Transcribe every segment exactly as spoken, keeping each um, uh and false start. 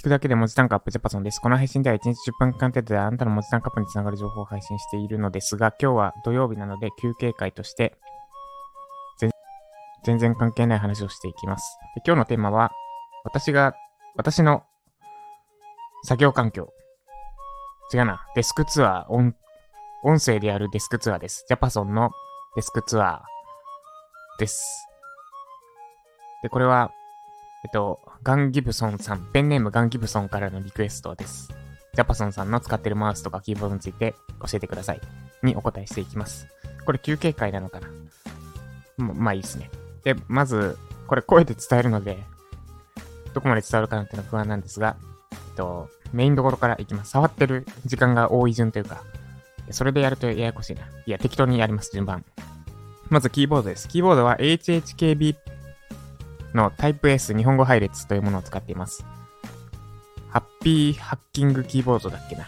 聞くだけで文字単価アップジャパソンです。この配信ではいちにちじゅっぷんかん程度であなたの文字単価アップにつながる情報を配信しているのですが、今日は土曜日なので休憩会として全然関係ない話をしていきます。で、今日のテーマは私が、私の作業環境。違うな。デスクツアー、音、音声でやるデスクツアーです。ジャパソンのデスクツアーです。で、これは、えっと、ガン・ギブソンさん、ペンネームガン・ギブソンからのリクエストです。ジャパソンさんの使ってるマウスとかキーボードについて教えてください。にお答えしていきます。これ休憩会なのかな？ま、まあいいですね。で、まず、これ声で伝えるので、どこまで伝わるかなっていうのは不安なんですが、えっと、メインどころからいきます。触ってる時間が多い順というか、それでやるとややこしいな。いや、適当にやります、順番。まずキーボードです。キーボードは エイチエイチケービー のタイプ S 日本語配列というものを使っています。Happy Hacking Keyboard だっけな。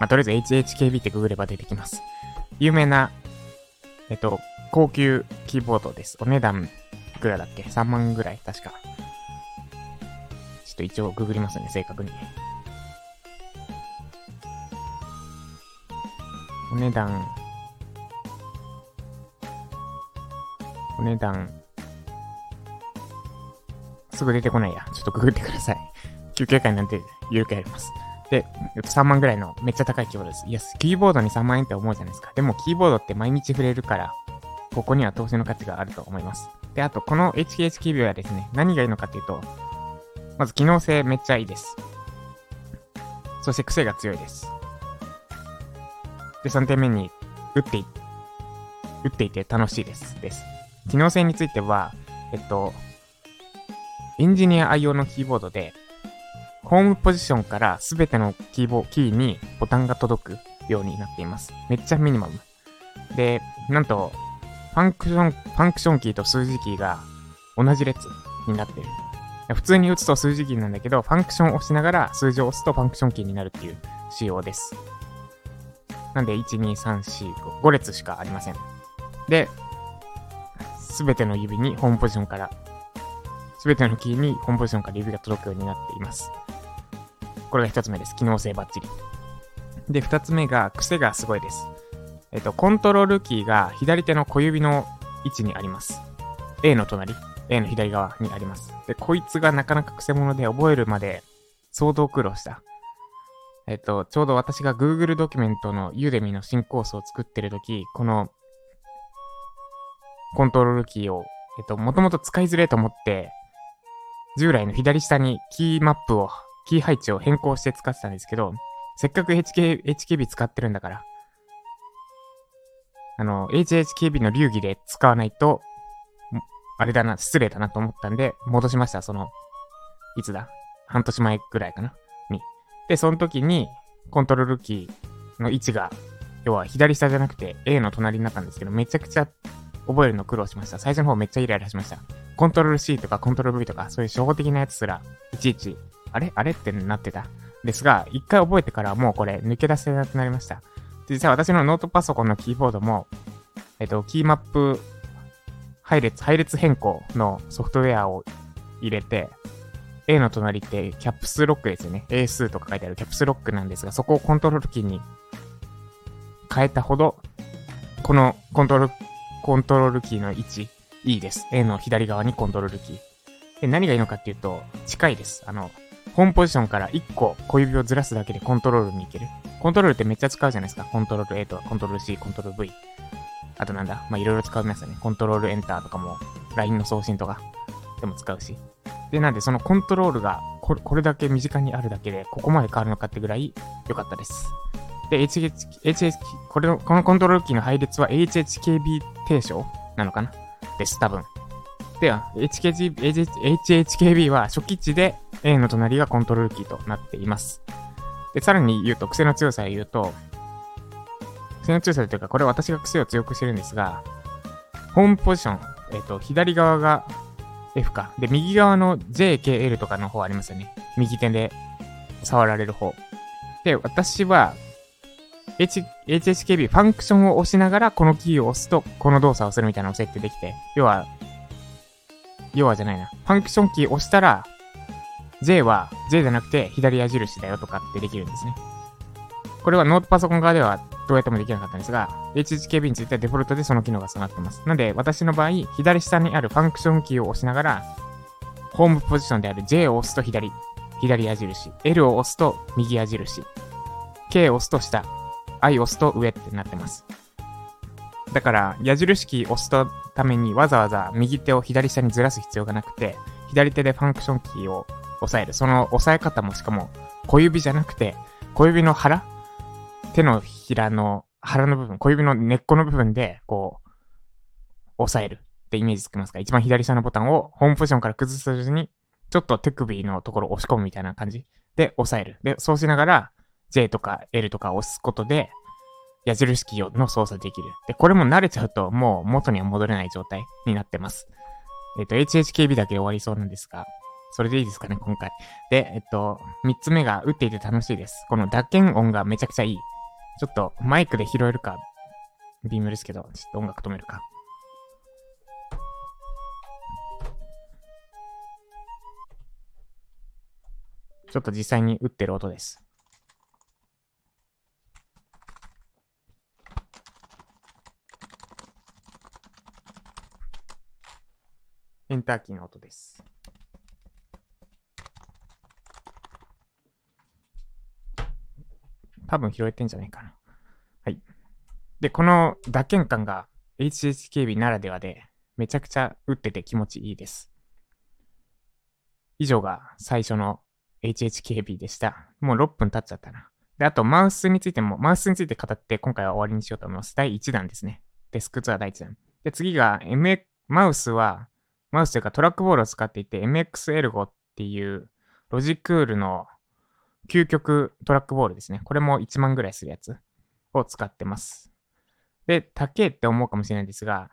まあ、とりあえず エイチエイチケービー ってググれば出てきます。有名な、えっと、高級キーボードです。お値段、いくらだっけ ?さん 万ぐらい確か。ちょっと一応ググりますね、正確に。お値段、お値段、すぐ出てこないや。ちょっとググってください。休憩会なんてゆるくやります。で、さんまんぐらいのめっちゃ高いキーボードです。いや、キーボードにさんまん円って思うじゃないですか。でもキーボードって毎日触れるから、ここには投資の価値があると思います。で、あとこの エイチエイチケービー はですね、何がいいのかっていうと、まず機能性めっちゃいいです。そして癖が強いです。で、さんてんめに打ってい、打っていて楽しいです。です。機能性については、えっと、エンジニア愛用のキーボードで、ホームポジションからすべてのキーボー、キーにボタンが届くようになっています。めっちゃミニマム。で、なんと、ファンクション、ファンクションキーと数字キーが同じ列になってる。普通に打つと数字キーなんだけど、ファンクションを押しながら数字を押すとファンクションキーになるっていう仕様です。なんで、いち、に、さん、よん、ご、ご列しかありません。で、すべての指にホームポジションから、すべてのキーにホームポジションから指が届くようになっています。これが一つ目です。機能性バッチリ。で、二つ目が癖がすごいです。えっと、コントロールキーが左手の小指の位置にあります。A の隣、A の左側にあります。で、こいつがなかなか癖者で覚えるまで相当苦労した。えっと、ちょうど私が Google ドキュメントの Udemy の新コースを作ってるとき、このコントロールキーを、えっと、もともと使いづれえと思って、従来の左下にキーマップを、キー配置を変更して使ってたんですけど、せっかく エイチケー、エイチケービー 使ってるんだから、あの、エイチエイチケービー の流儀で使わないと、あれだな、失礼だなと思ったんで、戻しました。その、いつだ？半年前くらいかなに。で、その時に、コントロールキーの位置が、要は左下じゃなくて A の隣になったんですけど、めちゃくちゃ覚えるの苦労しました。最初の方めっちゃイライラしました。コントロール C とかコントロール V とか、そういう初歩的なやつすら、いちいち、あれあれってなってた。ですが、一回覚えてからもうこれ抜け出せなくなりました。実際私のノートパソコンのキーボードも、えっと、キーマップ配列、配列変更のソフトウェアを入れて、A の隣ってキャプスロックですよね。A 数とか書いてあるキャプスロックなんですが、そこをコントロールキーに変えたほど、このコントロール、コントロールキーの位置、いいです。A の左側にコントロールキー。で、何がいいのかっていうと、近いです。あの、ホームポジションからいっこ小指をずらすだけでコントロールにいける。コントロールってめっちゃ使うじゃないですか。コントロール A とかコントロール C、コントロール V。あとなんだ、まあいろいろ使いますよね。コントロールエンターとかも、ライン の送信とかでも使うし。で、なんでそのコントロールがこれ、これだけ身近にあるだけで、ここまで変わるのかってぐらい良かったです。で、エイチエイチケービー、これの、このコントロールキーの配列は エイチエイチケービー 提唱なのかなです、多分。では、エイチケービー は初期値で A の隣がコントロールキーとなっています。で、さらに言うと、癖の強さを言うと、癖の強さというか、これ私が癖を強くしてるんですが、ホームポジション、えっと、左側が F か。で、右側の ジェイケーエル とかの方ありますよね。右手で触られる方。で、私は、H、エイチエイチケービー ファンクションを押しながら、このキーを押すと、この動作をするみたいなのを設定できて、要は、要はじゃないな。ファンクションキー押したら、J は J じゃなくて左矢印だよとかってできるんですね。これはノートパソコン側ではどうやってもできなかったんですが、エイチケービー についてはデフォルトでその機能が備わってます。なので、私の場合、左下にあるファンクションキーを押しながら、ホームポジションである J を押すと左、左矢印、L を押すと右矢印、K を押すと下、I を押すと上ってなってます。だから、矢印キーを押すためにわざわざ右手を左下にずらす必要がなくて、左手でファンクションキーを押さえる。その押さえ方もしかも小指じゃなくて、小指の腹、手のひらの腹の部分、小指の根っこの部分でこう、押さえるってイメージつきますか。一番左下のボタンをホームポジションから崩さずに、ちょっと手首のところを押し込むみたいな感じで押さえる。で、そうしながら J とか L とか押すことで、矢印キーの操作できる。で、これも慣れちゃうともう元には戻れない状態になってます。えっと、エイチエイチケービー だけで終わりそうなんですが、それでいいですかね、今回。で、えっと、みっつめが打っていて楽しいです。この打鍵音がめちゃくちゃいい。ちょっとマイクで拾えるか、微妙ですけど、ちょっと音楽止めるか。ちょっと実際に打ってる音です。エンターキーの音です。多分拾えてんじゃないかな。はい。で、この打鍵感が エイチエイチケービー ならではで、めちゃくちゃ打ってて気持ちいいです。以上が最初の エイチエイチケービー でした。もうろっぷん経っちゃったな。で、あとマウスについても、マウスについて語って今回は終わりにしようと思います。だいいちだんですね。デスクツアーだいいちだん。で、次が エムエックス、マウスは、マウスというかトラックボールを使っていて エムエックス Ergo っていうロジクールの究極トラックボールですね。これもいちまんぐらいするやつを使ってます。で、高えって思うかもしれないんですが、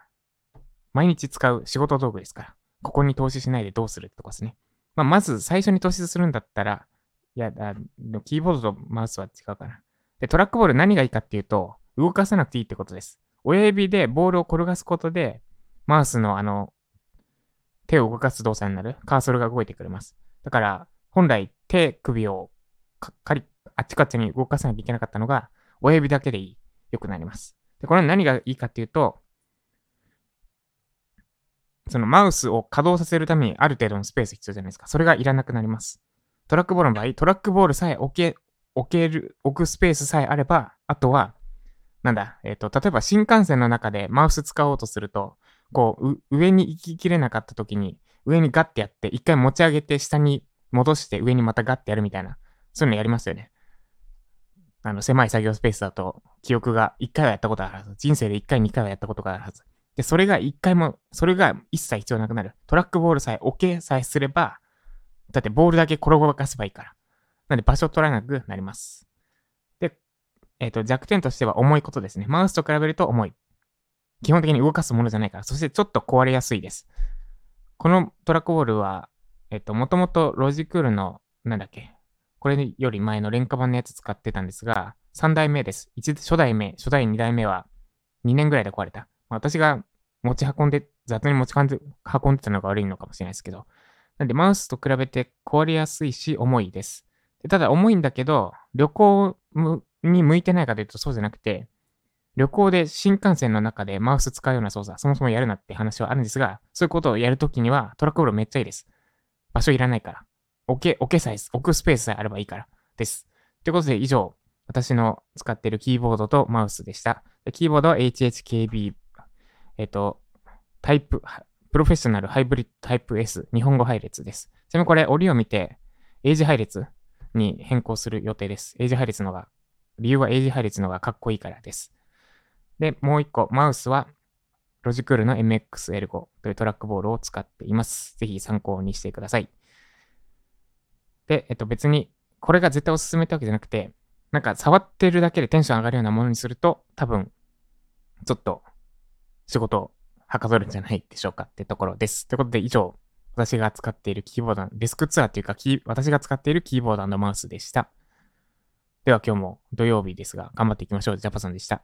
毎日使う仕事道具ですから、ここに投資しないでどうするってとこですね。まあ、まず最初に投資するんだったら、いや、あのキーボードとマウスは違うかな。で、トラックボール何がいいかっていうと、動かさなくていいってことです。親指でボールを転がすことで、マウスのあの、手を動かす動作になるカーソルが動いてくれます。だから本来手首をかかりあっちこっちに動かさなきゃいけなかったのが親指だけでいい良くなります。でこれは何がいいかっていうと、そのマウスを稼働させるためにある程度のスペース必要じゃないですか。それがいらなくなります。トラックボールの場合、トラックボールさえ置け置ける置くスペースさえあれば、あとはなんだえっと例えば新幹線の中でマウス使おうとすると。こう上に行ききれなかった時に上にガッてやって一回持ち上げて下に戻して上にまたガッてやるみたいなそういうのやりますよね。あの狭い作業スペースだと記憶がいっかいはやったことあるはず、人生でいっかいにかいはやったことがあるはずで、それがいっかいもそれが一切必要なくなる。トラックボールさえ置けさえすれば、だってボールだけ転がせばいいから、なので場所を取らなくなります。で、えーと弱点としては重いことですね。マウスと比べると重い、基本的に動かすものじゃないから、そしてちょっと壊れやすいです。このトラックボールは、えっと、もともとロジクールの、なんだっけ、これより前の廉価版のやつ使ってたんですが、さんだいめです。初代目、初代にだいめはにねんぐらいで壊れた。まあ、私が持ち運んで、雑に持ち運んでたのが悪いのかもしれないですけど、なんでマウスと比べて壊れやすいし、重いです。でただ重いんだけど、旅行に向いてないかというとそうじゃなくて、旅行で新幹線の中でマウス使うような操作、そもそもやるなって話はあるんですが、そういうことをやるときにはトラックボールめっちゃいいです。場所いらないから。置け、置けさえ、置くスペースさえあればいいからです。ということで以上、私の使っているキーボードとマウスでした。でキーボードは エイチエイチケービー、えっと、タイプ、プロフェッショナルハイブリッドタイプ S、日本語配列です。ちなみにこれ折を見て、英字配列に変更する予定です。英字配列のが、理由は英字配列のがかっこいいからです。で、もう一個、マウスは、ロジクールの エムエックス Ergo というトラックボールを使っています。ぜひ参考にしてください。で、えっと別に、これが絶対おすすめってわけじゃなくて、なんか触ってるだけでテンション上がるようなものにすると、多分、ちょっと、仕事をはかどるんじゃないでしょうかってところです。ということで以上、私が使っているキーボード、デスクツアーというか、私が使っているキーボード&マウスでした。では今日も土曜日ですが、頑張っていきましょう。ジャパさんでした。